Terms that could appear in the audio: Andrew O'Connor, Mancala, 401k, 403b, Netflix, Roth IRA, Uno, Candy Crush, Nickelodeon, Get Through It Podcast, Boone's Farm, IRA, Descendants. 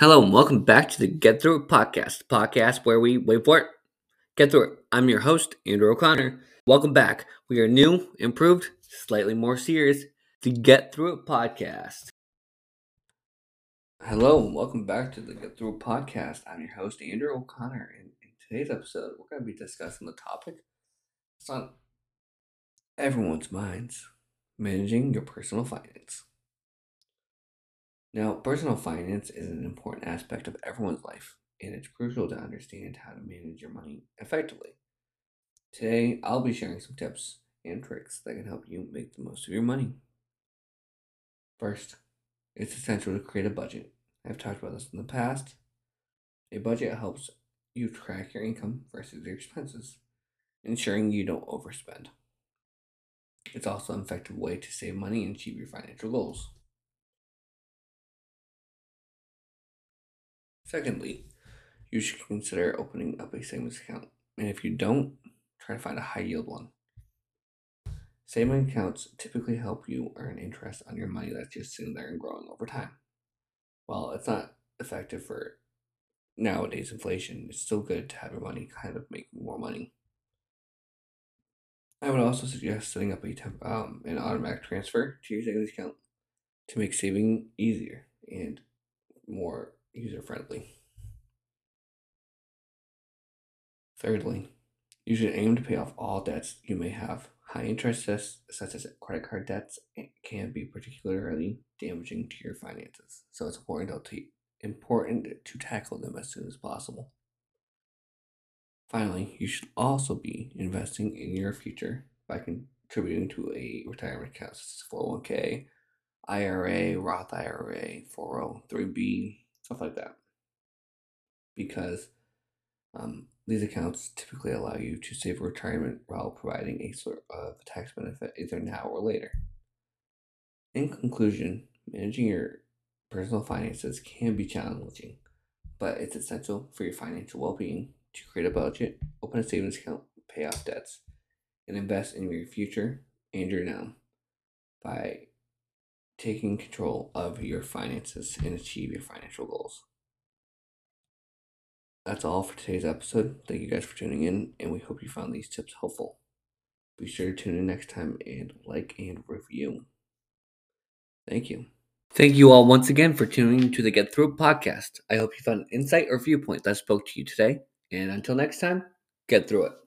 Hello and welcome back to the Get Through It Podcast, the podcast where we, wait for it, get through it. I'm your host, Andrew O'Connor. Welcome back. We are new, improved, slightly more serious, the Get Through It Podcast. Hello and welcome back to the Get Through It Podcast. I'm your host, Andrew O'Connor. And in today's episode, we're going to be discussing the topic that's on everyone's minds, managing your personal finance. Now, personal finance is an important aspect of everyone's life, and it's crucial to understand how to manage your money effectively. Today, I'll be sharing some tips and tricks that can help you make the most of your money. First, it's essential to create a budget. I've talked about this in the past. A budget helps you track your income versus your expenses, ensuring you don't overspend. It's also an effective way to save money and achieve your financial goals. Secondly, you should consider opening up a savings account, and if you don't, try to find a high-yield one. Savings accounts typically help you earn interest on your money that's just sitting there and growing over time. While it's not effective for nowadays inflation, it's still good to have your money kind of make more money. I would also suggest setting up an automatic transfer to your savings account to make saving easier and more user-friendly. Thirdly, you should aim to pay off all debts you may have. High interest debts, such as credit card debts, can be particularly damaging to your finances, so it's important to tackle them as soon as possible. Finally, you should also be investing in your future by contributing to a retirement account such as 401k, IRA, Roth IRA, 403b, stuff like that, because these accounts typically allow you to save retirement while providing a sort of tax benefit either now or later. In conclusion, managing your personal finances can be challenging, but it's essential for your financial well-being to create a budget, open a savings account, pay off debts, and invest in your future and your now by taking control of your finances and achieve your financial goals. That's all for today's episode. Thank you guys for tuning in, and we hope you found these tips helpful. Be sure to tune in next time and like and review. Thank you. Thank you all once again for tuning to the Get Through It Podcast. I hope you found an insight or viewpoint that spoke to you today. And until next time, get through it.